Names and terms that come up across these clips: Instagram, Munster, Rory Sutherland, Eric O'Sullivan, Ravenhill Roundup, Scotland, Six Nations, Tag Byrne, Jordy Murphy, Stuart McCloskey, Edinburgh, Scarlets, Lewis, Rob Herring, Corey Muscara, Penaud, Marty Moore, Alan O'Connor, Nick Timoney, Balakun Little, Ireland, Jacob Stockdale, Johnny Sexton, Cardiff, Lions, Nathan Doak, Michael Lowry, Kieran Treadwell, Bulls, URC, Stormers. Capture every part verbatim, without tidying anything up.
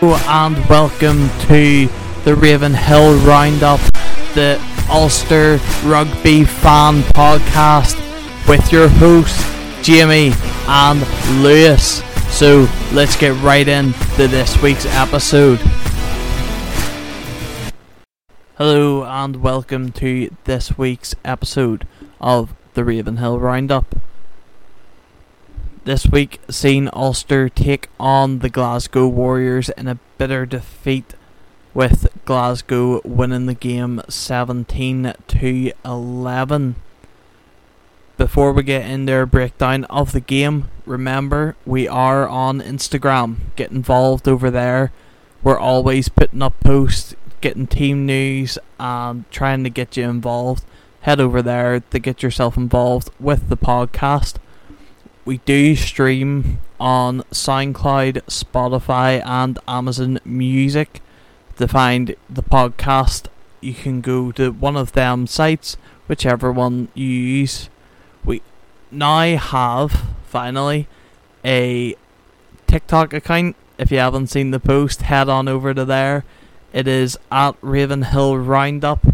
Hello and welcome to the Ravenhill Roundup, the Ulster Rugby Fan Podcast with your hosts Jamie and Lewis. So let's get right into this week's episode. Hello and welcome to this week's episode of the Ravenhill Roundup. This week seen Ulster take on the Glasgow Warriors in a bitter defeat, with Glasgow winning the game seventeen to eleven. Before we get into our breakdown of the game, remember we are on Instagram. Get involved over there. We're always putting up posts, getting team news and trying to get you involved. Head over there to get yourself involved with the podcast. We do stream on SoundCloud, Spotify and Amazon Music. To find the podcast, you can go to one of them sites, whichever one you use. We now have, finally, a TikTok account. If you haven't seen the post, head on over to there. It is at Ravenhill Roundup.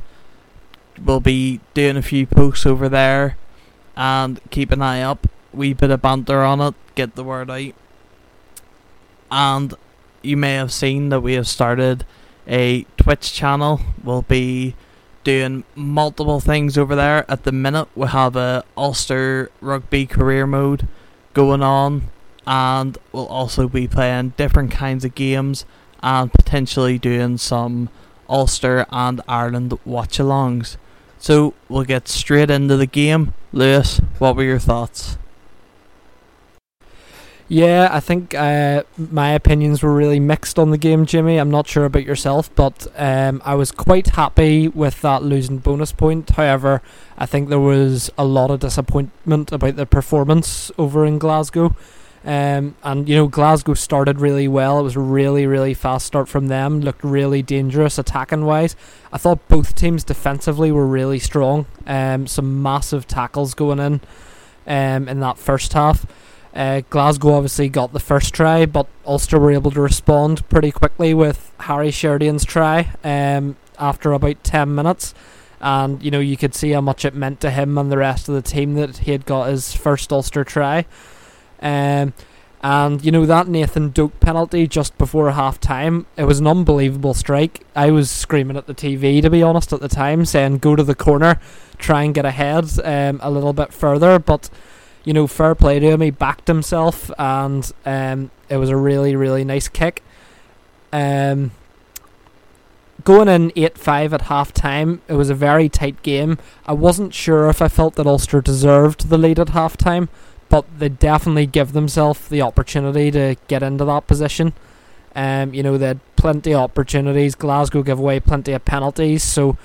We'll be doing a few posts over there, and keep an eye up. Wee bit of banter on it, get the word out. And you may have seen that we have started a Twitch channel. We'll be doing multiple things over there. At the minute we have a Ulster Rugby career mode going on, and we'll also be playing different kinds of games and potentially doing some Ulster and Ireland watch alongs. So we'll get straight into the game. Lewis, what were your thoughts? Yeah, I think uh, my opinions were really mixed on the game, Jimmy. I'm not sure about yourself, but um, I was quite happy with that losing bonus point. However, I think there was a lot of disappointment about the performance over in Glasgow. Um, and, you know, Glasgow started really well. It was a really, really fast start from them. Looked really dangerous attacking-wise. I thought both teams defensively were really strong. Um, some massive tackles going in um, in that first half. Uh, Glasgow obviously got the first try, but Ulster were able to respond pretty quickly with Harry Sheridan's try um, after about ten minutes. And, you know, you could see how much it meant to him and the rest of the team that he had got his first Ulster try. Um, and, you know, that Nathan Doak penalty just before half-time, it was an unbelievable strike. I was screaming at the T V, to be honest, at the time, saying, go to the corner, try and get ahead um, a little bit further, but... You know, fair play to him. He backed himself, and um, it was a really, really nice kick. Um, going in eight five at half-time, it was a very tight game. I wasn't sure if I felt that Ulster deserved the lead at half-time, but they definitely give themselves the opportunity to get into that position. Um, you know, they had plenty of opportunities. Glasgow gave away plenty of penalties, so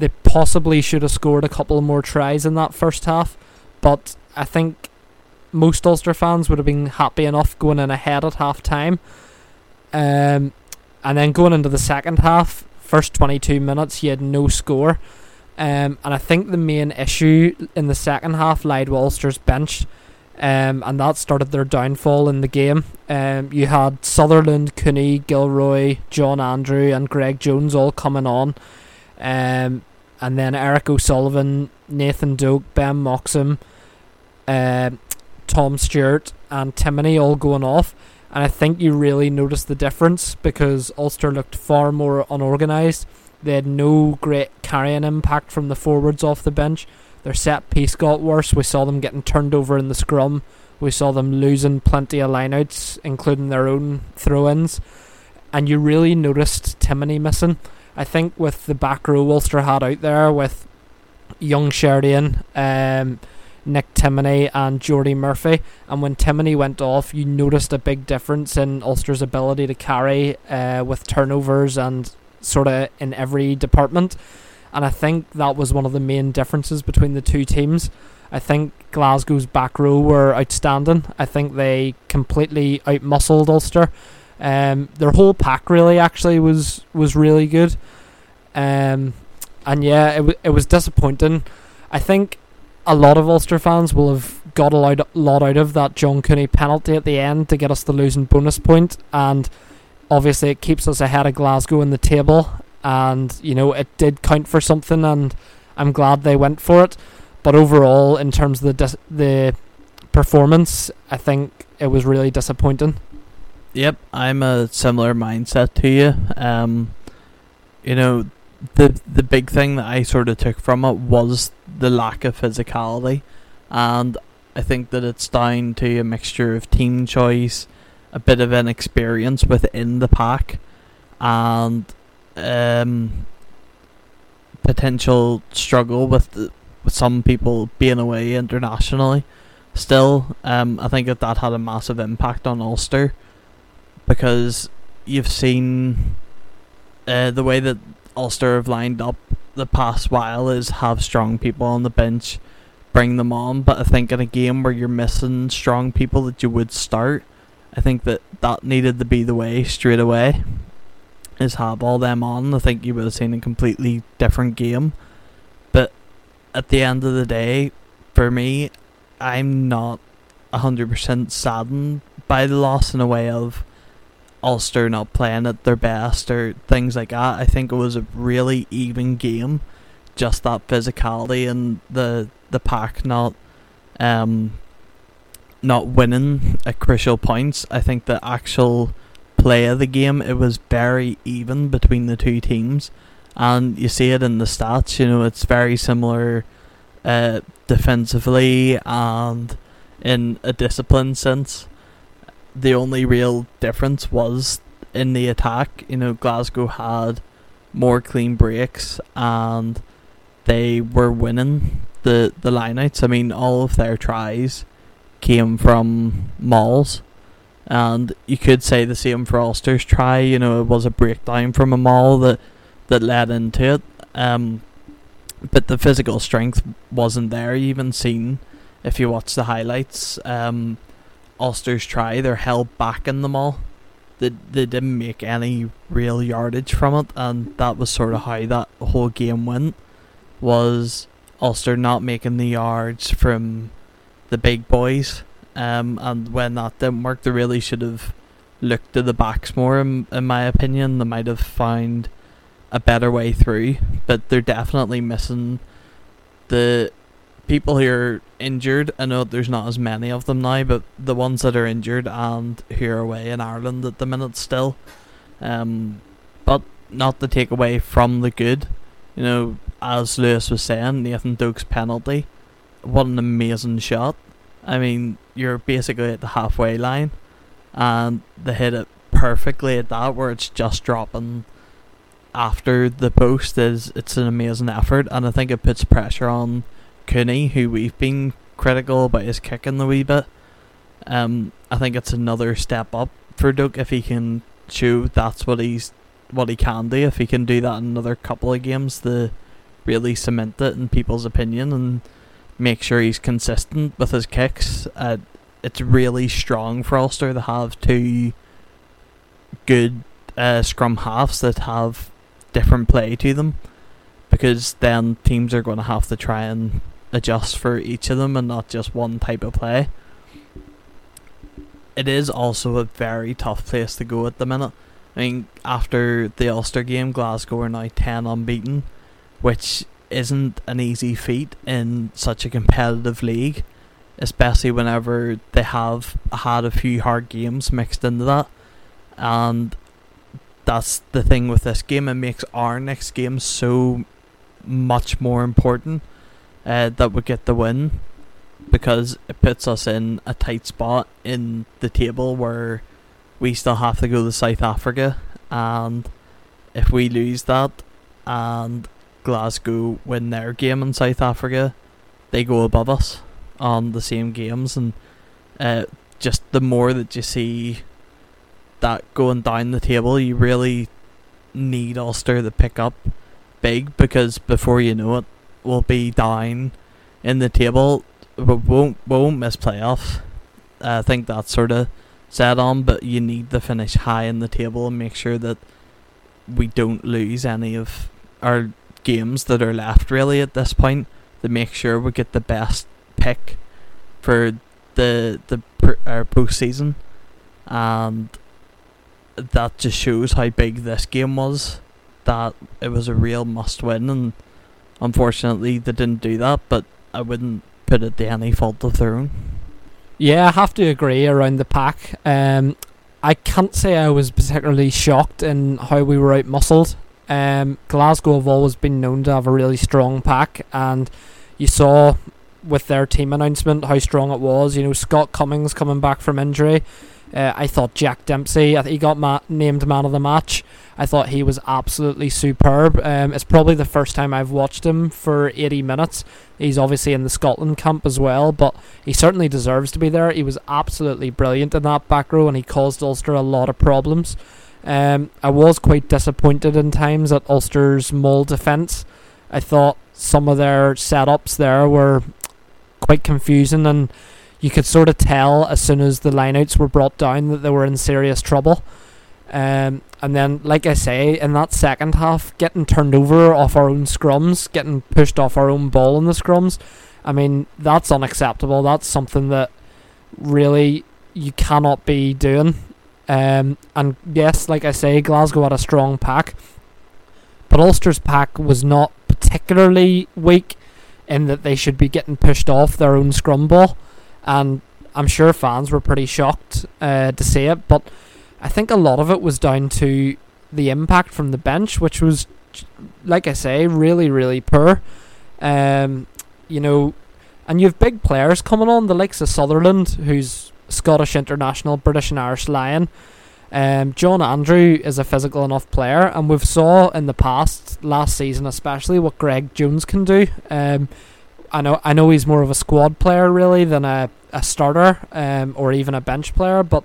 they possibly should have scored a couple more tries in that first half, but... I think most Ulster fans would have been happy enough going in ahead at half-time. Um, and then going into the second half, first twenty-two minutes, you had no score. Um, and I think the main issue in the second half lied with Ulster's bench. Um, and that started their downfall in the game. Um, you had Sutherland, Cooney, Gilroy, John Andrew and Greg Jones all coming on. Um, and then Eric O'Sullivan, Nathan Doak, Ben Moxham... Uh, Tom Stewart and Timoney all going off, and I think you really noticed the difference because Ulster looked far more unorganised. They had no great carrying impact from the forwards off the bench. Their set piece got worse. We saw them getting turned over in the scrum. We saw them losing plenty of lineouts, including their own throw-ins, and you really noticed Timoney missing. I think with the back row Ulster had out there with young Sheridan, um Nick Timoney and Jordy Murphy, and when Timoney went off you noticed a big difference in Ulster's ability to carry uh, with turnovers and sort of in every department, and I think that was one of the main differences between the two teams. I think Glasgow's back row were outstanding. I think they completely outmuscled Ulster. Um, their whole pack really actually was, was really good, um, and yeah, it, w- it was disappointing. I think a lot of Ulster fans will have got a lot out of that John Cooney penalty at the end to get us the losing bonus point, and obviously it keeps us ahead of Glasgow in the table, and you know, it did count for something, and I'm glad they went for it. But overall, in terms of the dis- the performance, I think it was really disappointing. Yep, I'm a similar mindset to you. Um, you know, the the big thing that I sort of took from it was the lack of physicality, and I think that it's down to a mixture of team choice, a bit of inexperience within the pack, and um, potential struggle with, the, with some people being away internationally. Still, um, I think that that had a massive impact on Ulster, because you've seen uh, the way that Ulster have lined up the past while is have strong people on the bench, bring them on. But I think in a game where you're missing strong people that you would start, I think that that needed to be the way straight away, is have all them on. I think you would have seen a completely different game. But at the end of the day, for me, I'm not one hundred percent saddened by the loss in a way of Ulster not playing at their best or things like that. I think it was a really even game, just that physicality and the the pack not um not winning at crucial points. I think the actual play of the game, it was very even between the two teams, and you see it in the stats. You know, it's very similar uh, defensively and in a discipline sense. The only real difference was in the attack. You know, Glasgow had more clean breaks and they were winning the, the lineouts. I mean, all of their tries came from mauls, and you could say the same for Ulster's try. You know, it was a breakdown from a maul that, that led into it. Um, but the physical strength wasn't there. You even seen, if you watch the highlights, um, Ulster's try, they're held back in the maul. They, they didn't make any real yardage from it, and that was sort of how that whole game went, was Ulster not making the yards from the big boys, um, and when that didn't work, they really should have looked to the backs more, in, in my opinion. They might have found a better way through, but they're definitely missing the people who are injured. I know there's not as many of them now, but the ones that are injured and who are away in Ireland at the minute still, um, but not to take away from the good. You know, as Lewis was saying, Nathan Doak's penalty, what an amazing shot. I mean, you're basically at the halfway line, and they hit it perfectly at that, where it's just dropping after the post. Is it's an amazing effort, and I think it puts pressure on Cooney, who we've been critical about his kicking the wee bit. Um, I think it's another step up for Doak if he can show that's what he's what he can do. If he can do that in another couple of games, to really cement it in people's opinion and make sure he's consistent with his kicks. Uh, it's really strong for Ulster to have two good uh, scrum halves that have different play to them, because then teams are going to have to try and adjust for each of them and not just one type of play. It is also a very tough place to go at the minute. I mean, after the Ulster game, Glasgow are now ten unbeaten, which isn't an easy feat in such a competitive league, especially whenever they have had a few hard games mixed into that. And that's the thing with this game, it makes our next game so much more important uh, that we get the win, because it puts us in a tight spot in the table where we still have to go to South Africa, and if we lose that and Glasgow win their game in South Africa, they go above us on the same games. And uh, just the more that you see that going down the table, you really need Ulster to pick up big, because before you know it, we'll be down in the table. We won't, we won't miss playoffs. I think that's sort of set on, but you need to finish high in the table and make sure that we don't lose any of our games that are left, really, at this point, to make sure we get the best pick for the the our postseason. And that just shows how big this game was, that it was a real must win, and unfortunately they didn't do that, but I wouldn't put it to any fault of their own. Yeah, I have to agree around the pack. Um, I can't say I was particularly shocked in how we were out-muscled. Um, Glasgow have always been known to have a really strong pack, and you saw with their team announcement how strong it was. You know, Scott Cummings coming back from injury. Uh, I thought Jack Dempsey, I th- he got ma- named man of the match. I thought he was absolutely superb. Um, it's probably the first time I've watched him for eighty minutes. He's obviously in the Scotland camp as well, but he certainly deserves to be there. He was absolutely brilliant in that back row, and he caused Ulster a lot of problems. Um, I was quite disappointed in times at Ulster's maul defence. I thought some of their setups there were quite confusing, and you could sort of tell as soon as the lineouts were brought down that they were in serious trouble. Um, and then, like I say, in that second half, getting turned over off our own scrums, getting pushed off our own ball in the scrums, I mean, that's unacceptable. That's something that really you cannot be doing. Um, and yes, like I say, Glasgow had a strong pack, but Ulster's pack was not particularly weak in that they should be getting pushed off their own scrum ball, and I'm sure fans were pretty shocked uh, to see it, but I think a lot of it was down to the impact from the bench, which was, like I say, really, really poor. Um, you know, and you have big players coming on, the likes of Sutherland, who's Scottish international, British and Irish Lion. Um, John Andrew is a physical enough player, and we've saw in the past, last season especially, what Greg Jones can do. Um, I know I know he's more of a squad player really than a, a starter um, or even a bench player, but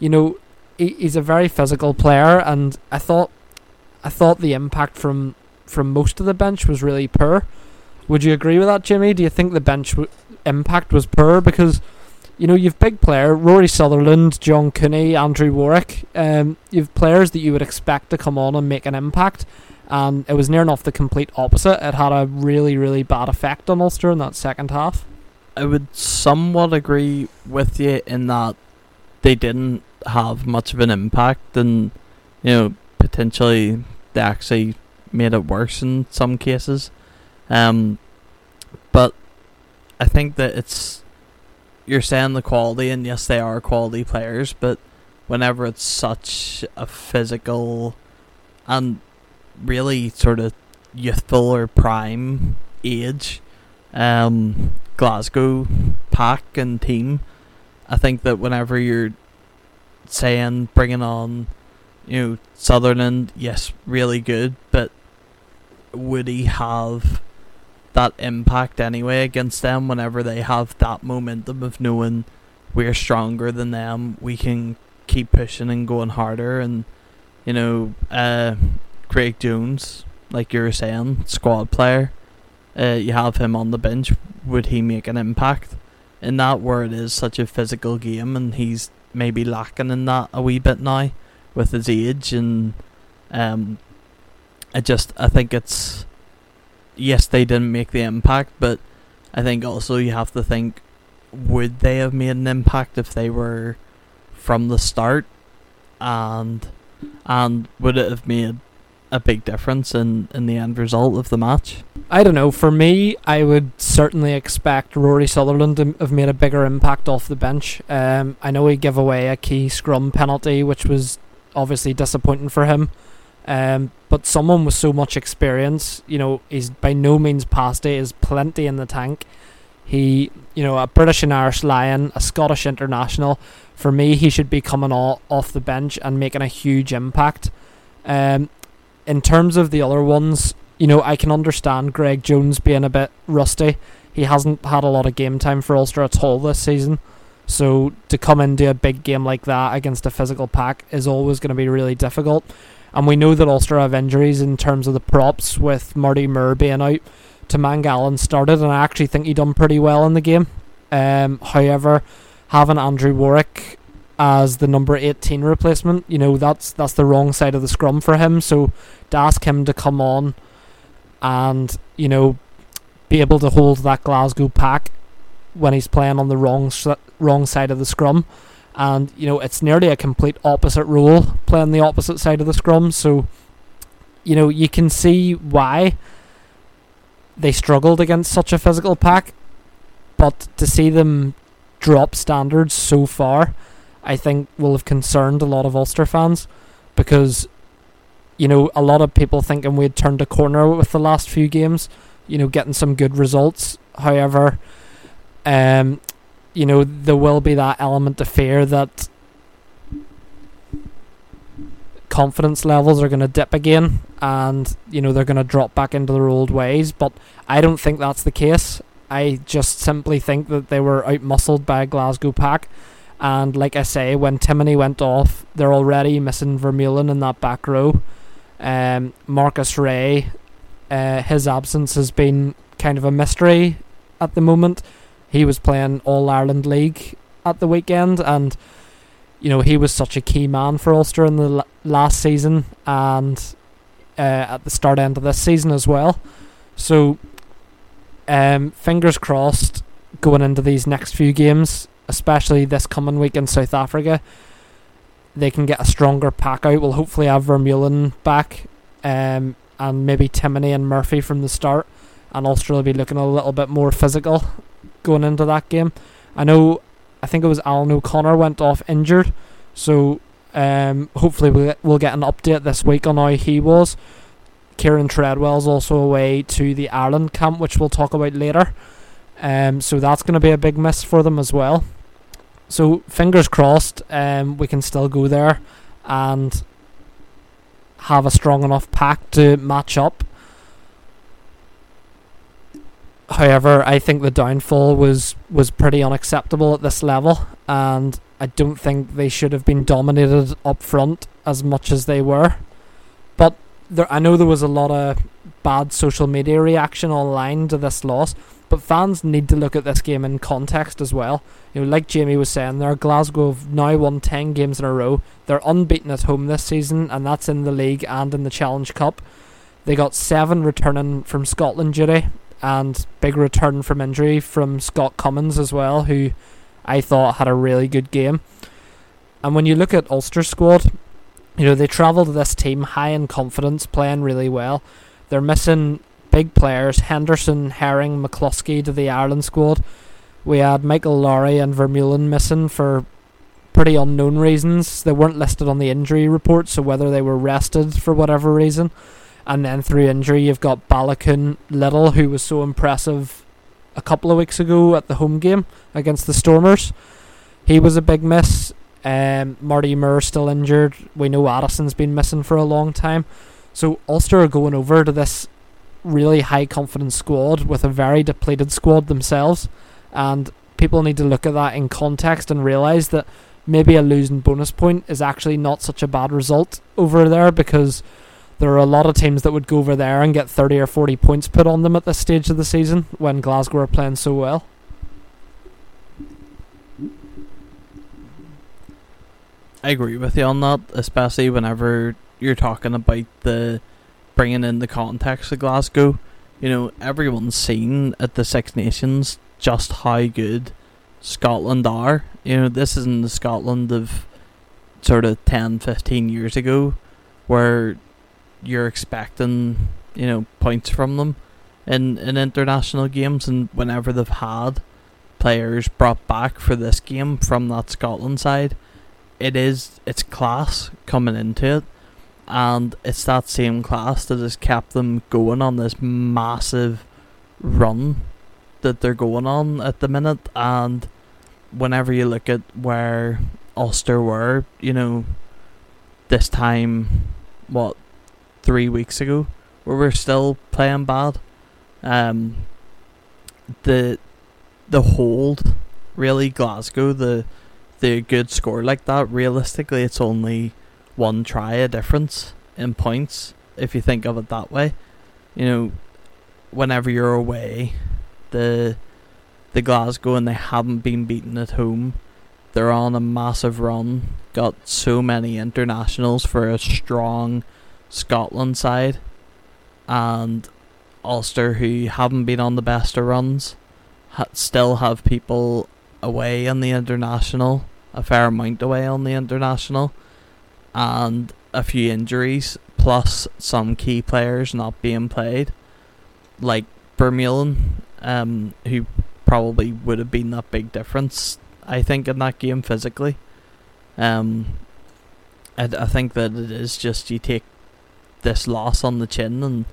you know, he, he's a very physical player, and I thought I thought the impact from from most of the bench was really poor. Would you agree with that, Jimmy? Do you think the bench w- impact was poor? Because you know, you've big player, Rory Sutherland, John Cooney, Andrew Warwick. Um, you've players that you would expect to come on and make an impact, and it was near enough the complete opposite. It had a really, really bad effect on Ulster in that second half. I would somewhat agree with you in that they didn't have much of an impact, and you know, potentially they actually made it worse in some cases. Um, but I think that it's. You're saying the quality, and yes, they are quality players, but whenever it's such a physical and really sort of youthful or prime age um, Glasgow pack and team, I think that whenever you're saying bringing on, you know, Sutherland, yes, really good, but would he have that impact anyway against them whenever they have that momentum of knowing we're stronger than them, we can keep pushing and going harder? And you know, uh, Craig Jones, like you were saying, squad player, uh, you have him on the bench, would he make an impact in that, where it is such a physical game, and he's maybe lacking in that a wee bit now with his age? And um, I just I think it's yes, they didn't make the impact, but I think also you have to think, would they have made an impact if they were from the start, and and would it have made a big difference in, in the end result of the match? I don't know. For me, I would certainly expect Rory Sutherland to have made a bigger impact off the bench. Um, I know he gave away a key scrum penalty, which was obviously disappointing for him. Um, but someone with so much experience, you know, he's by no means past it. There's plenty in the tank. He, you know, a British and Irish Lion, a Scottish international. For me, he should be coming all, off the bench and making a huge impact. Um, in terms of the other ones, you know, I can understand Greg Jones being a bit rusty. He hasn't had a lot of game time for Ulster at all this season. So to come into a big game like that against a physical pack is always going to be really difficult. And we know that Ulster have injuries in terms of the props, with Marty Moore being out. Tamangallen started, and I actually think he done pretty well in the game. Um, however, having Andrew Warwick as the number eighteen replacement, you know, that's that's the wrong side of the scrum for him. So to ask him to come on and, you know, be able to hold that Glasgow pack when he's playing on the wrong wrong side of the scrum, and you know it's nearly a complete opposite role, playing the opposite side of the scrum. So you know you can see why they struggled against such a physical pack, but to see them drop standards so far, I think will have concerned a lot of Ulster fans, because you know a lot of people thinking we had turned a corner with the last few games, you know, getting some good results. However, um, you know, there will be that element of fear that confidence levels are going to dip again, and you know they're going to drop back into their old ways. But I don't think that's the case. I just simply think that they were outmuscled by a Glasgow pack, and like I say, when Timony went off, they're already missing Vermeulen in that back row. Um, Marcus Ray, uh, his absence has been kind of a mystery at the moment. He was playing All-Ireland League at the weekend, and you know he was such a key man for Ulster in the l- last season, and uh, at the start end of this season as well. So um, fingers crossed going into these next few games, especially this coming week in South Africa, they can get a stronger pack out. We'll hopefully have Vermeulen back, um, and maybe Timony and Murphy from the start, and Ulster will be looking a little bit more physical going into that game. I know, I think it was Alan O'Connor went off injured, so um, hopefully we'll, we'll get an update this week on how he was. Kieran Treadwell's also away to the Ireland camp, which we'll talk about later. Um, so that's going to be a big miss for them as well. So fingers crossed, um, we can still go there and have a strong enough pack to match up. However, I think the downfall was, was pretty unacceptable at this level, and I don't think they should have been dominated up front as much as they were. But there, I know there was a lot of bad social media reaction online to this loss, but fans need to look at this game in context as well. You know, like Jamie was saying there, Glasgow have now won ten games in a row. They're unbeaten at home this season, and that's in the league and in the Challenge Cup. They got seven returning from Scotland duty, and big return from injury from Scott Cummings as well, who I thought had a really good game. And when you look at Ulster's squad, you know, they travelled to this team high in confidence, playing really well. They're missing big players, Henderson, Herring, McCloskey to the Ireland squad. We had Michael Lowry and Vermeulen missing for pretty unknown reasons. They weren't listed on the injury report, so whether they were rested for whatever reason. And then through injury, you've got Balakun Little, who was so impressive a couple of weeks ago at the home game against the Stormers. He was a big miss. Um, Marty Moore still injured. We know Addison's been missing for a long time. So Ulster are going over to this really high-confidence squad with a very depleted squad themselves. And people need to look at that in context and realise that maybe a losing bonus point is actually not such a bad result over there, because there are a lot of teams that would go over there and get thirty or forty points put on them at this stage of the season when Glasgow are playing so well. I agree with you on that, especially whenever you're talking about the bringing in the context of Glasgow. You know, everyone's seen at the Six Nations just how good Scotland are. You know, this isn't the Scotland of sort of ten, fifteen years ago where you're expecting, you know, points from them in, in international games, and whenever they've had players brought back for this game from that Scotland side, it is it's class coming into it, and it's that same class that has kept them going on this massive run that they're going on at the minute. And whenever you look at where Ulster were, you know, this time, what, three weeks ago, where we're still playing bad, um, the the hold really Glasgow, the the good score like that, realistically it's only one try a difference in points if you think of it that way. You know, whenever you're away, the the Glasgow, and they haven't been beaten at home, they're on a massive run, got so many internationals for a strong Scotland side, and Ulster, who haven't been on the best of runs, ha- still have people away on the international a fair amount away on the international, and a few injuries plus some key players not being played, like Vermeulen, um, who probably would have been that big difference, I think, in that game physically. Um, I, I think that it is just you take this loss on the chin and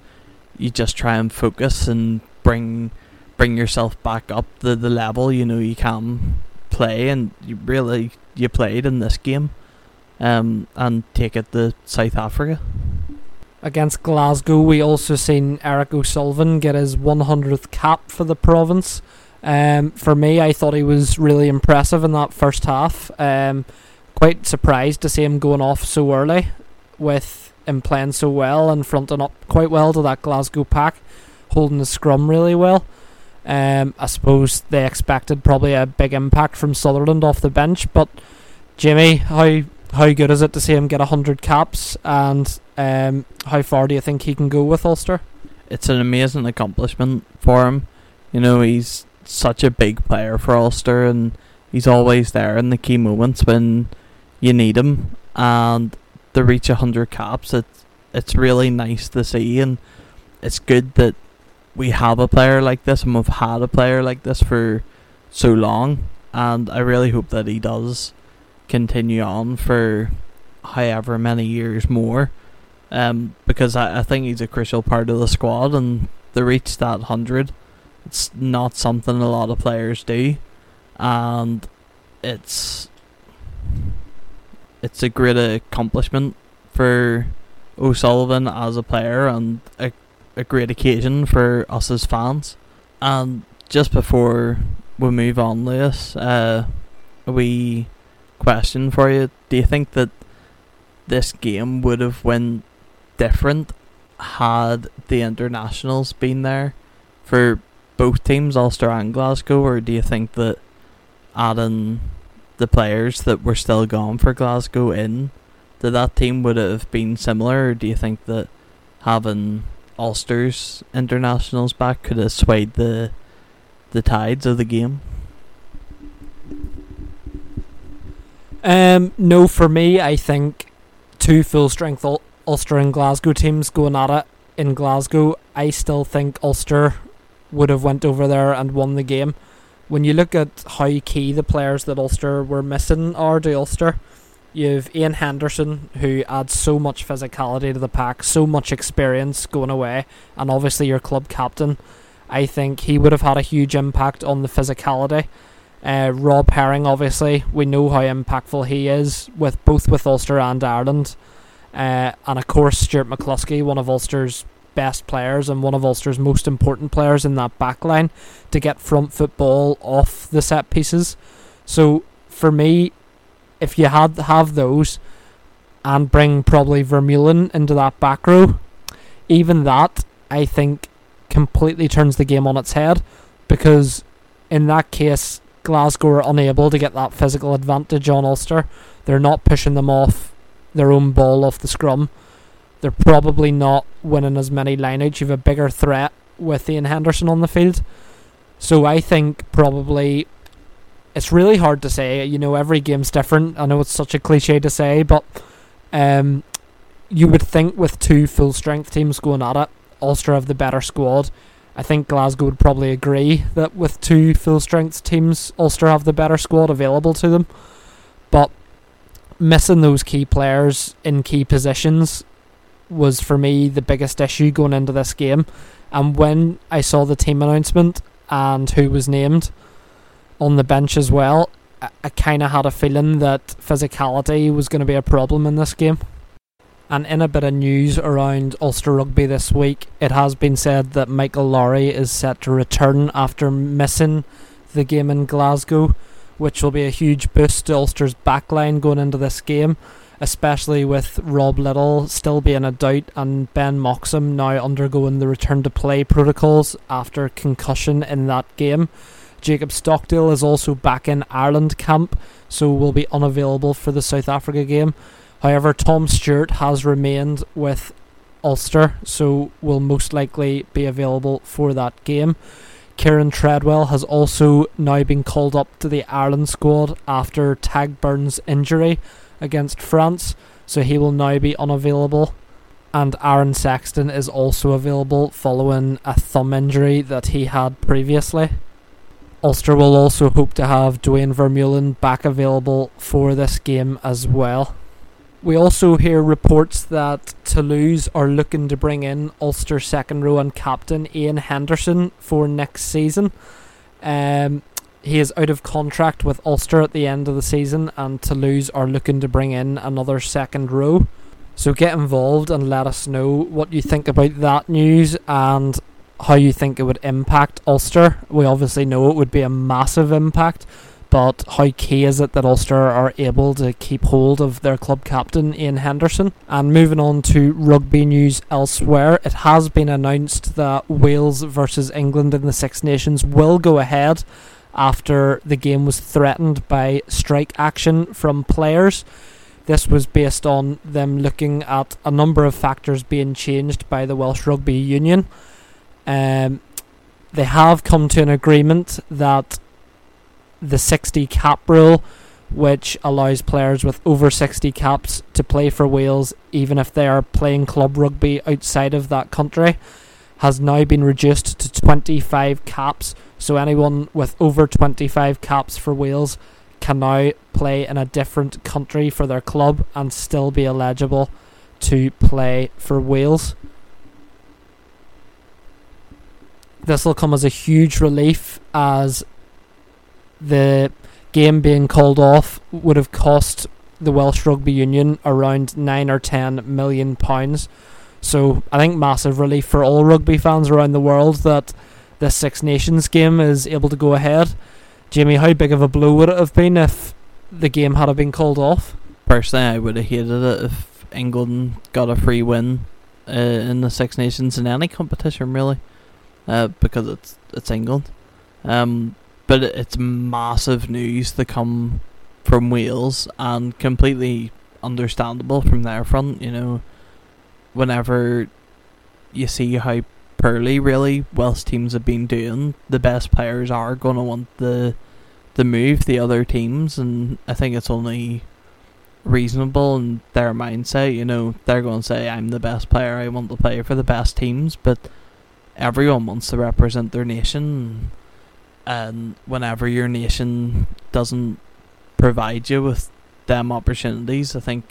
you just try and focus and bring bring yourself back up to the level you know you can play, and you really you played in this game, um, and take it to South Africa. Against Glasgow, we also seen Eric O'Sullivan get his one hundredth cap for the province. Um, for me, I thought he was really impressive in that first half. Um, quite surprised to see him going off so early with him playing so well and fronting up quite well to that Glasgow pack, holding the scrum really well. Um, I suppose they expected probably a big impact from Sutherland off the bench, but Jimmy, how how good is it to see him get one hundred caps, and um, how far do you think he can go with Ulster? It's an amazing accomplishment for him. You know, he's such a big player for Ulster, and he's always there in the key moments when you need him, and to reach one hundred caps, it's, it's really nice to see, and it's good that we have a player like this, and we've had a player like this for so long, and I really hope that he does continue on for however many years more, um, because I, I think he's a crucial part of the squad, and to reach that one hundred, it's not something a lot of players do, and it's it's a great accomplishment for O'Sullivan as a player, and a, a great occasion for us as fans. And just before we move on, Lewis, uh, a wee question for you. Do you think that this game would have went different had the internationals been there for both teams, Ulster and Glasgow, or do you think that adding the players that were still gone for Glasgow in to that team would have been similar, or do you think that having Ulster's internationals back could have swayed the the tides of the game? Um, no, for me, I think two full-strength Ul- Ulster and Glasgow teams going at it in Glasgow, I still think Ulster would have went over there and won the game. When you look at how key the players that Ulster were missing are to Ulster, you've Iain Henderson, who adds so much physicality to the pack, so much experience going away, and obviously your club captain. I think he would have had a huge impact on the physicality. Uh, Rob Herring, obviously, we know how impactful he is, with both with Ulster and Ireland. Uh, and of course, Stuart McCloskey, one of Ulster's best players and one of Ulster's most important players in that back line to get front football off the set pieces. So for me, if you had have those and bring probably Vermeulen into that back row, even that I think completely turns the game on its head, because in that case Glasgow are unable to get that physical advantage on Ulster. They're not pushing them off their own ball off the scrum. They're probably not winning as many lineouts. You have a bigger threat with Iain Henderson on the field. So I think probably it's really hard to say. You know, every game's different. I know it's such a cliche to say, but um, you would think with two full-strength teams going at it, Ulster have the better squad. I think Glasgow would probably agree that with two full-strength teams, Ulster have the better squad available to them. But missing those key players in key positions was for me the biggest issue going into this game. And when I saw the team announcement and who was named on the bench as well, I, I kind of had a feeling that physicality was going to be a problem in this game. And in a bit of news around Ulster Rugby this week, it has been said that Michael Lowry is set to return after missing the game in Glasgow, which will be a huge boost to Ulster's backline going into this game, especially with Rob Little still being a doubt and Ben Moxham now undergoing the return-to-play protocols after concussion in that game. Jacob Stockdale is also back in Ireland camp, so will be unavailable for the South Africa game. However, Tom Stewart has remained with Ulster, so will most likely be available for that game. Kieran Treadwell has also now been called up to the Ireland squad after Tagburn's injury against France, so he will now be unavailable. And Aaron Sexton is also available following a thumb injury that he had previously. Ulster will also hope to have Dwayne Vermeulen back available for this game as well. We also hear reports that Toulouse are looking to bring in Ulster second row and captain Iain Henderson for next season. Um, he is out of contract with Ulster at the end of the season, and Toulouse are looking to bring in another second row. So get involved and let us know what you think about that news and how you think it would impact Ulster. We obviously know it would be a massive impact, but how key is it that Ulster are able to keep hold of their club captain, Iain Henderson? And moving on to rugby news elsewhere, it has been announced that Wales versus England in the Six Nations will go ahead after the game was threatened by strike action from players. This was based on them looking at a number of factors being changed by the Welsh Rugby Union. Um, they have come to an agreement that the sixty cap rule, which allows players with over sixty caps to play for Wales even if they are playing club rugby outside of that country, has now been reduced to twenty-five caps, so anyone with over twenty-five caps for Wales can now play in a different country for their club and still be eligible to play for Wales. This will come as a huge relief, as the game being called off would have cost the Welsh Rugby Union around nine or ten million pounds. So I think massive relief for all rugby fans around the world that this Six Nations game is able to go ahead. Jamie, how big of a blow would it have been if the game had been called off? Personally, I would have hated it if England got a free win uh, in the Six Nations in any competition, really, uh, because it's it's England. Um, But it's massive news to come from Wales, and completely understandable from their front. You know, whenever you see how poorly really Welsh teams have been doing, the best players are going to want the the move the other teams, and I think it's only reasonable in their mindset. You know, they're going to say, I'm the best player, I want to play for the best teams, but everyone wants to represent their nation. And whenever your nation doesn't provide you with them opportunities, I think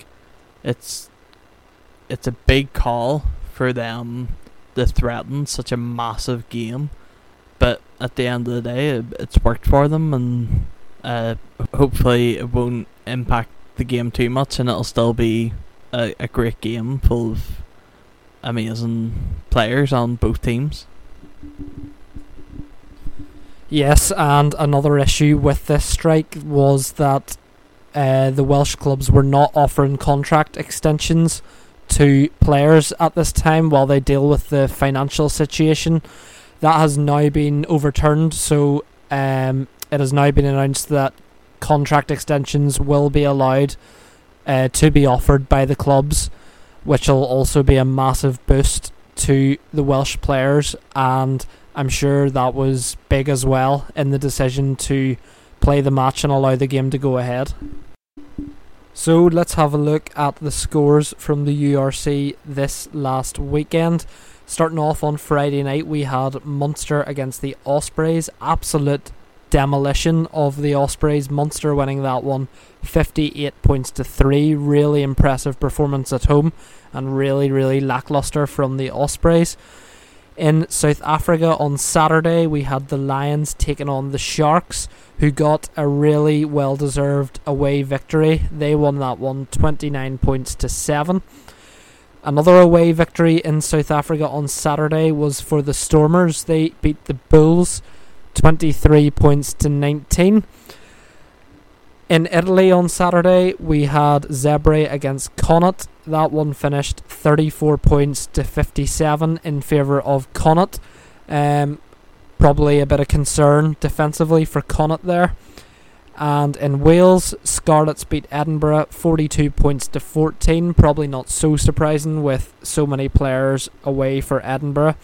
it's it's a big call for them to threaten such a massive game. But at the end of the day, it, it's worked for them, and uh, hopefully it won't impact the game too much, and it'll still be a, a great game full of amazing players on both teams. Yes, and another issue with this strike was that uh, the Welsh clubs were not offering contract extensions to players at this time while they deal with the financial situation. That has now been overturned, so um, it has now been announced that contract extensions will be allowed uh, to be offered by the clubs, which will also be a massive boost to the Welsh players, and I'm sure that was big as well in the decision to play the match and allow the game to go ahead. So let's have a look at the scores from the U R C this last weekend. Starting off on Friday night, we had Munster against the Ospreys. Absolute demolition of the Ospreys. Munster winning that one fifty-eight points to three. Really impressive performance at home, and really, really lackluster from the Ospreys. In South Africa on Saturday, we had the Lions taking on the Sharks, who got a really well-deserved away victory. They won that one twenty-nine points to seven. Another away victory in South Africa on Saturday was for the Stormers. They beat the Bulls twenty-three points to nineteen. In Italy on Saturday, we had Zebre against Connacht. That one finished thirty-four points to fifty-seven in favour of Connacht. Um, probably a bit of concern defensively for Connacht there. And in Wales, Scarlets beat Edinburgh forty-two points to fourteen. Probably not so surprising with so many players away for Edinburgh.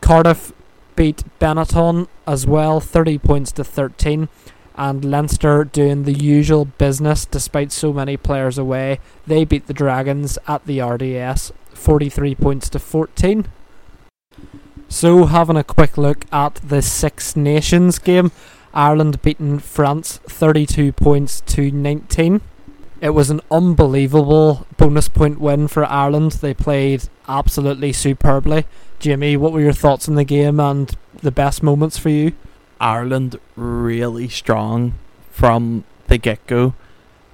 Cardiff beat Benetton as well, thirty points to thirteen, and Leinster doing the usual business despite so many players away. They beat the Dragons at the R D S, forty-three points to fourteen. So having a quick look at the Six Nations game, Ireland beating France thirty-two points to nineteen. It was an unbelievable bonus point win for Ireland. They played absolutely superbly. Jimmy, what were your thoughts on the game and the best moments for you? Ireland really strong from the get-go.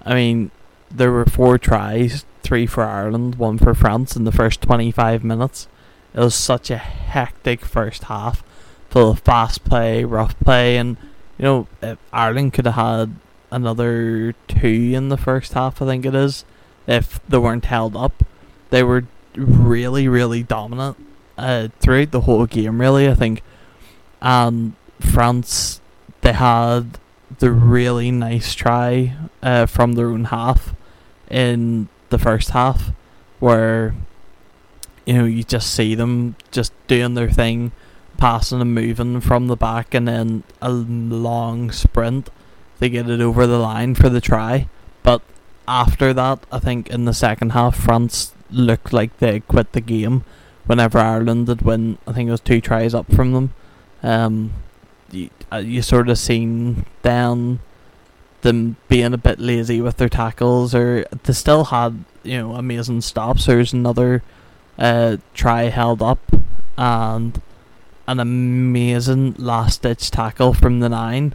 I mean, there were four tries, three for Ireland, one for France in the first twenty-five minutes. It was such a hectic first half, full of fast play, rough play, and, you know, if Ireland could have had another two in the first half, I think it is, if they weren't held up. They were really, really dominant uh, throughout the whole game, really, I think. And France, they had the really nice try uh, from their own half in the first half, where, you know, you just see them just doing their thing, passing and moving from the back, and then a long sprint. They get it over the line for the try. But after that, I think in the second half, France looked like they quit the game whenever Ireland had won. I think it was two tries up from them. Um, you, uh, you sort of seen them, them being a bit lazy with their tackles, or they still had, you know, amazing stops. There's another uh, try held up, and an amazing last-ditch tackle from the nine.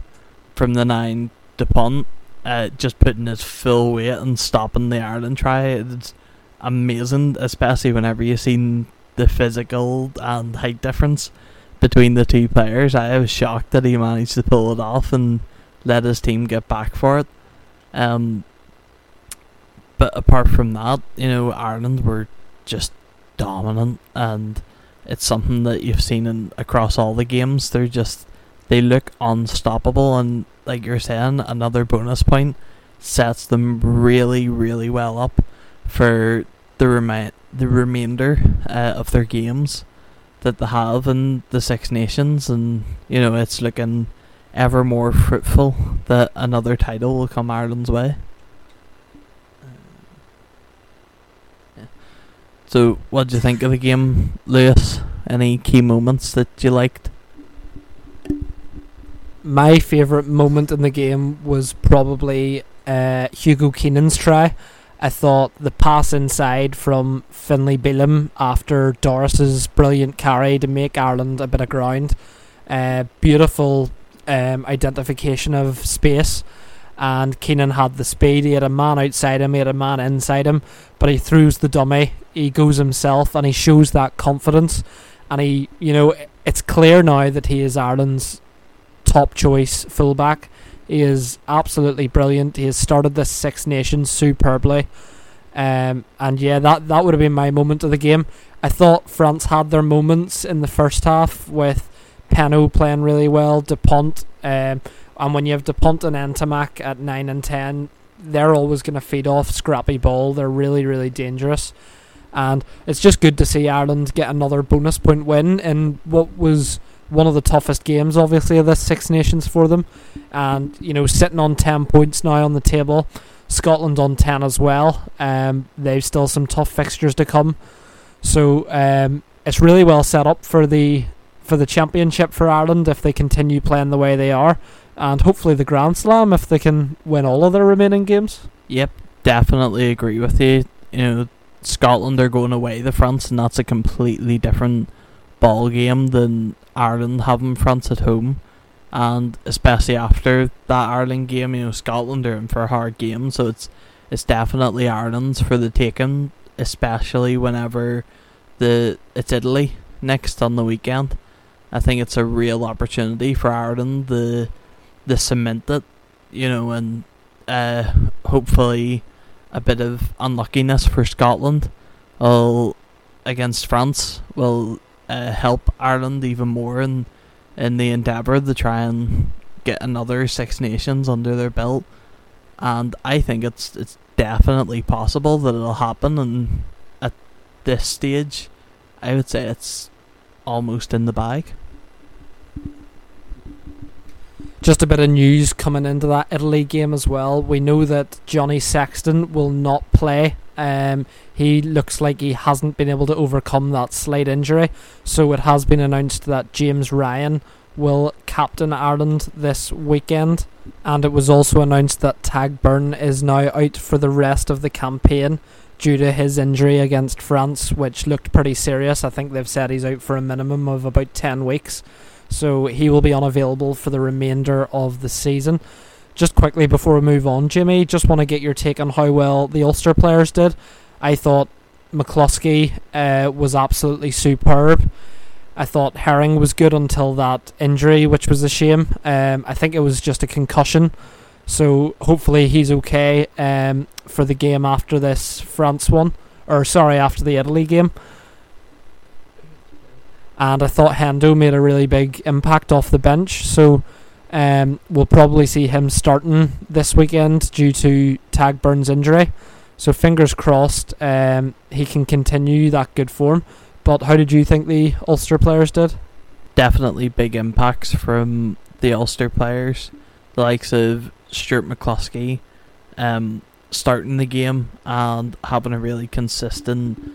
From the nine, Dupont, uh, just putting his full weight and stopping the Ireland try. It's amazing, especially whenever you've seen the physical and height difference between the two players. I was shocked that he managed to pull it off and let his team get back for it. Um, but apart from that, you know, Ireland were just dominant, and it's something that you've seen in across all the games. They're just... They look unstoppable, and like you're saying, another bonus point sets them really, really well up for the remi- the remainder uh, of their games that they have in the Six Nations. And, you know, it's looking ever more fruitful that another title will come Ireland's way. Yeah. So, what do you think of the game, Lewis? Any key moments that you liked? My favourite moment in the game was probably uh, Hugo Keenan's try. I thought the pass inside from Finlay Beelum after Doris's brilliant carry to make Ireland a bit of ground. Uh, beautiful um, identification of space. And Keenan had the speed. He had a man outside him, he had a man inside him. But he throws the dummy, he goes himself, and he shows that confidence. And he, you know, it's clear now that he is Ireland's top choice fullback. He is absolutely brilliant. He has started this Six Nations superbly, um, and yeah, that that would have been my moment of the game. I thought France had their moments in the first half with Penaud playing really well, Dupont, um, and when you have Dupont and Entamack at nine and ten, they're always going to feed off scrappy ball. They're really, really dangerous, and it's just good to see Ireland get another bonus point win in what was one of the toughest games, obviously, of this Six Nations for them. And, you know, sitting on ten points now on the table. Scotland on ten as well. Um, they've still some tough fixtures to come. So um, it's really well set up for the for the championship for Ireland if they continue playing the way they are. And hopefully the Grand Slam if they can win all of their remaining games. Yep, definitely agree with you. You know, Scotland are going away to France, and that's a completely different ball game than Ireland having France at home, and especially after that Ireland game, you know, Scotland are in for a hard game, so it's it's definitely Ireland's for the taking, especially whenever the it's Italy next on the weekend. I think it's a real opportunity for Ireland to to cement it, you know, and uh, hopefully a bit of unluckiness for Scotland will, against France will Uh, help Ireland even more in, in the endeavour to try and get another Six Nations under their belt. And I think it's it's definitely possible that it'll happen, and at this stage I would say it's almost in the bag. Just a bit of news coming into that Italy game as well. We know that Johnny Sexton will not play. Um, he looks like he hasn't been able to overcome that slight injury. So it has been announced that James Ryan will captain Ireland this weekend. And it was also announced that Tag Byrne is now out for the rest of the campaign due to his injury against France, which looked pretty serious. I think they've said he's out for a minimum of about ten weeks. So he will be unavailable for the remainder of the season. Just quickly before we move on, Jimmy, just want to get your take on how well the Ulster players did. I thought McCloskey uh, was absolutely superb. I thought Herring was good until that injury, which was a shame. Um, I think it was just a concussion. So hopefully he's okay um, for the game after this France one. Or sorry, after the Italy game. And I thought Hendo made a really big impact off the bench. So um, we'll probably see him starting this weekend due to Tag Byrne's injury. So fingers crossed um, he can continue that good form. But how did you think the Ulster players did? Definitely big impacts from the Ulster players. The likes of Stuart McCloskey um, starting the game and having a really consistent,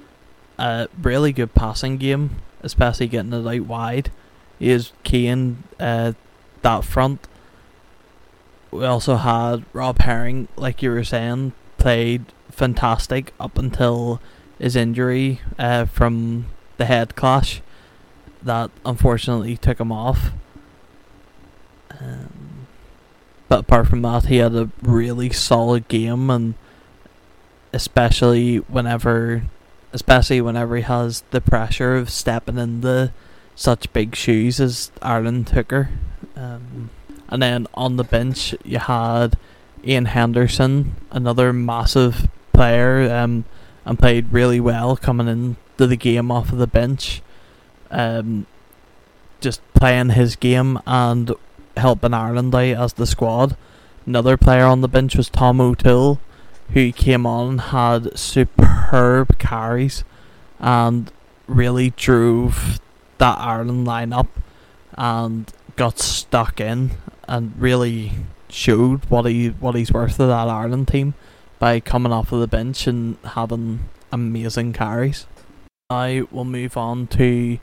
uh, really good passing game, especially getting it out wide. He is key in uh, that front. We also had Rob Herring, like you were saying, played fantastic up until his injury uh, from the head clash that unfortunately took him off. Um, but apart from that, he had a really solid game, and especially whenever, especially whenever he has the pressure of stepping into such big shoes as Ireland took her. Um, and then on the bench, you had Iain Henderson, another massive player, um, and played really well coming into the game off of the bench. Um, just playing his game and helping Ireland out as the squad. Another player on the bench was Tom O'Toole, who came on and had superb carries and really drove that Ireland lineup and got stuck in and really showed what he what he's worth to that Ireland team by coming off of the bench and having amazing carries. Now we'll move on to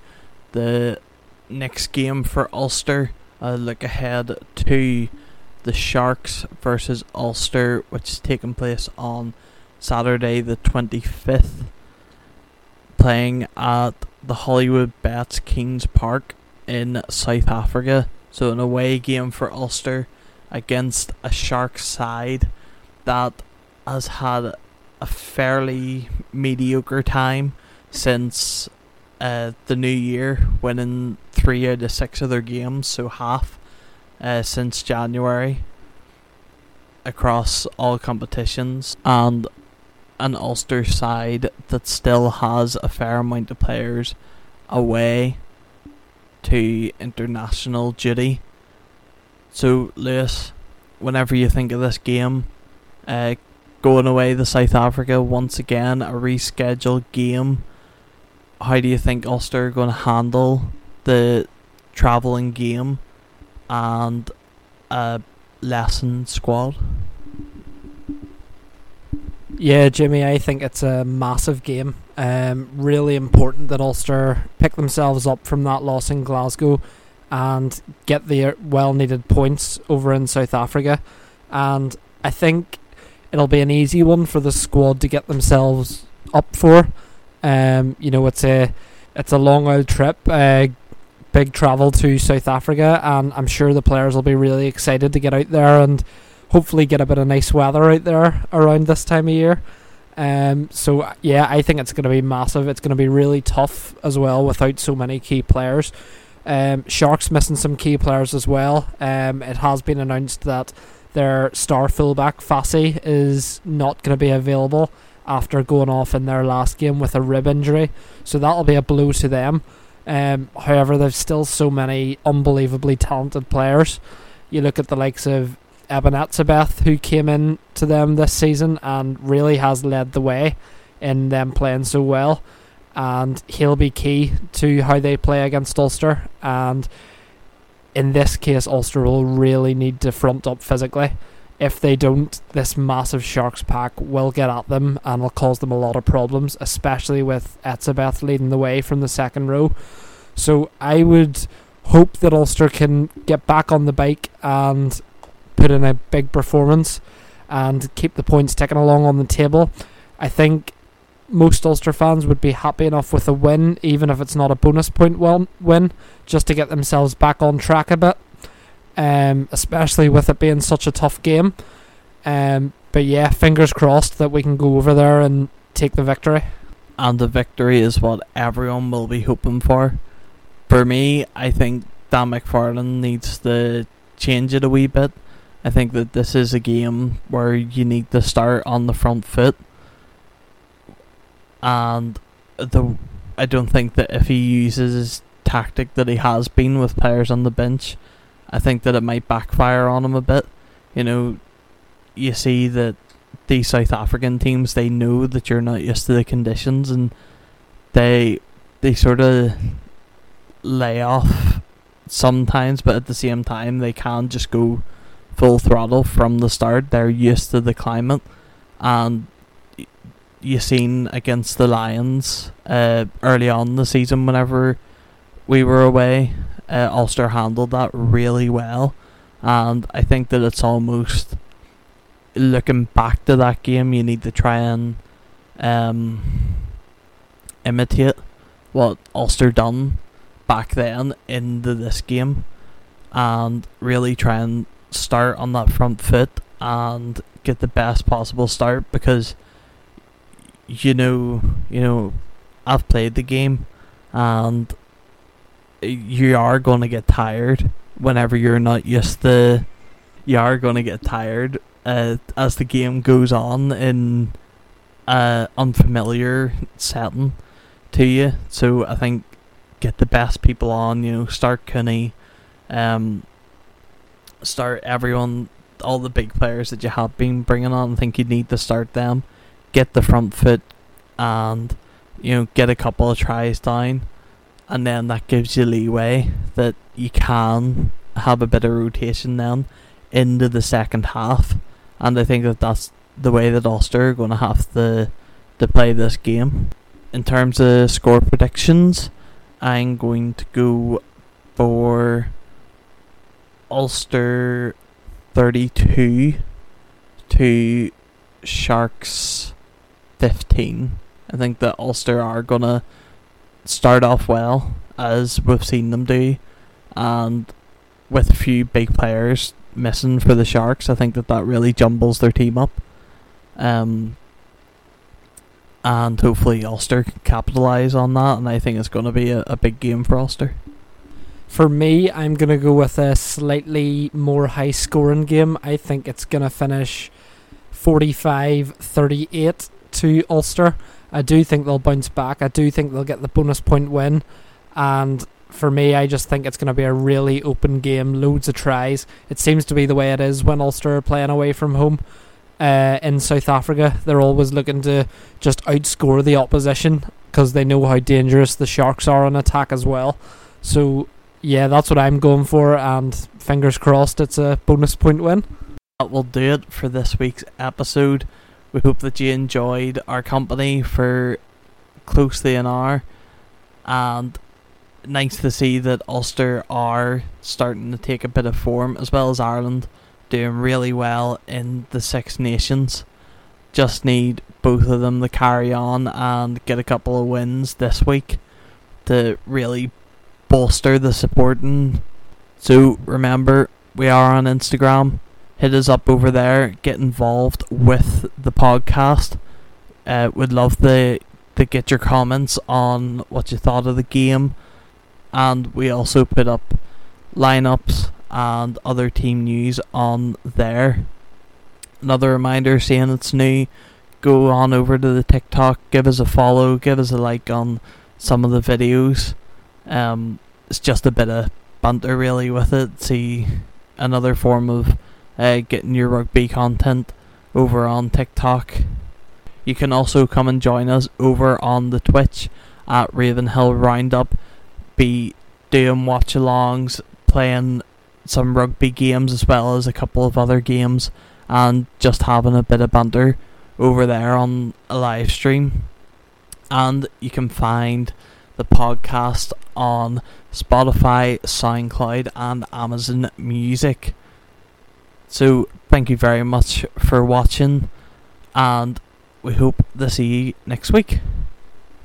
the next game for Ulster. A look ahead to the Sharks versus Ulster, which is taking place on Saturday the twenty-fifth, playing at the Hollywood Bets Kings Park in South Africa. So an away game for Ulster against a Sharks side that has had a fairly mediocre time since uh, the new year, winning three out of six of their games, so half uh, since January across all competitions, and an Ulster side that still has a fair amount of players away to international duty. So Lewis, whenever you think of this game, uh, going away to South Africa once again, a rescheduled game, how do you think Ulster are going to handle the travelling game and a lessened squad? Yeah, Jimmy, I think it's a massive game. Um, really important that Ulster pick themselves up from that loss in Glasgow and get the well-needed points over in South Africa. And I think it'll be an easy one for the squad to get themselves up for. Um, you know, it's a it's a long old trip, uh, big travel to South Africa, and I'm sure the players will be really excited to get out there and hopefully get a bit of nice weather out there around this time of year. Um, so yeah, I think it's going to be massive. It's going to be really tough as well without so many key players. Um, Sharks missing some key players as well. Um, it has been announced that their star fullback, Fassi, is not going to be available after going off in their last game with a rib injury. So that'll be a blow to them. Um, however, there's still so many unbelievably talented players. You look at the likes of Eben Etzebeth, who came in to them this season and really has led the way in them playing so well. And he'll be key to how they play against Ulster. And in this case, Ulster will really need to front up physically. If they don't, this massive Sharks pack will get at them and will cause them a lot of problems, especially with Etzebeth leading the way from the second row. So I would hope that Ulster can get back on the bike and put in a big performance and keep the points ticking along on the table. I think most Ulster fans would be happy enough with a win, even if it's not a bonus point win, just to get themselves back on track a bit. Um, especially with it being such a tough game. Um, but yeah, fingers crossed that we can go over there and take the victory. And the victory is what everyone will be hoping for. For me, I think Dan McFarlane needs to change it a wee bit. I think that this is a game where you need to start on the front foot. And the I don't think that if he uses his tactic that he has been with players on the bench, I think that it might backfire on him a bit. You know, you see that these South African teams, they know that you're not used to the conditions, and they they sort of lay off sometimes, but at the same time they can just go full throttle from the start. They're used to the climate, and you seen against the Lions uh, early on in the season whenever we were away. Uh, Ulster handled that really well, and I think that it's almost looking back to that game, you need to try and um, imitate what Ulster done back then into this game, and really try and start on that front foot and get the best possible start, because you know, you know, I've played the game, and you are going to get tired whenever you're not used to. You are going to get tired uh, as the game goes on in an uh, unfamiliar setting to you. So I think get the best people on, you know, start Cooney, um, start everyone, all the big players that you have been bringing on. I think you need to start them, get the front foot, and, you know, get a couple of tries down. And then that gives you leeway that you can have a bit of rotation then into the second half. And I think that that's the way that Ulster are going to have to, to play this game. In terms of score predictions, I'm going to go for Ulster thirty-two to Sharks fifteen. I think that Ulster are going to start off well, as we've seen them do, and with a few big players missing for the Sharks, I think that that really jumbles their team up, um, and hopefully Ulster can capitalise on that, and I think it's going to be a, a big game for Ulster. For me, I'm going to go with a slightly more high scoring game. I think it's going to finish forty-five thirty-eight to Ulster. I do think they'll bounce back. I do think they'll get the bonus point win. And for me, I just think it's going to be a really open game. Loads of tries. It seems to be the way it is when Ulster are playing away from home uh, in South Africa. They're always looking to just outscore the opposition because they know how dangerous the Sharks are on attack as well. So, yeah, that's what I'm going for. And fingers crossed it's a bonus point win. That will do it for this week's episode. We hope that you enjoyed our company for close to an hour, and nice to see that Ulster are starting to take a bit of form, as well as Ireland doing really well in the Six Nations. Just need both of them to carry on and get a couple of wins this week to really bolster the supporting. So remember, we are on Instagram. Hit us up over there, get involved with the podcast. Uh, we'd love to, to get your comments on what you thought of the game. And we also put up lineups and other team news on there. Another reminder, saying it's new, go on over to the TikTok, give us a follow, give us a like on some of the videos. Um, it's just a bit of banter really with it. See, another form of Uh, getting your rugby content over on TikTok. You can also come and join us over on the Twitch at Ravenhill Roundup. Be doing watch alongs, playing some rugby games as well as a couple of other games and just having a bit of banter over there on a live stream. And you can find the podcast on Spotify, SoundCloud and Amazon Music. So thank you very much for watching, and we hope to see you next week.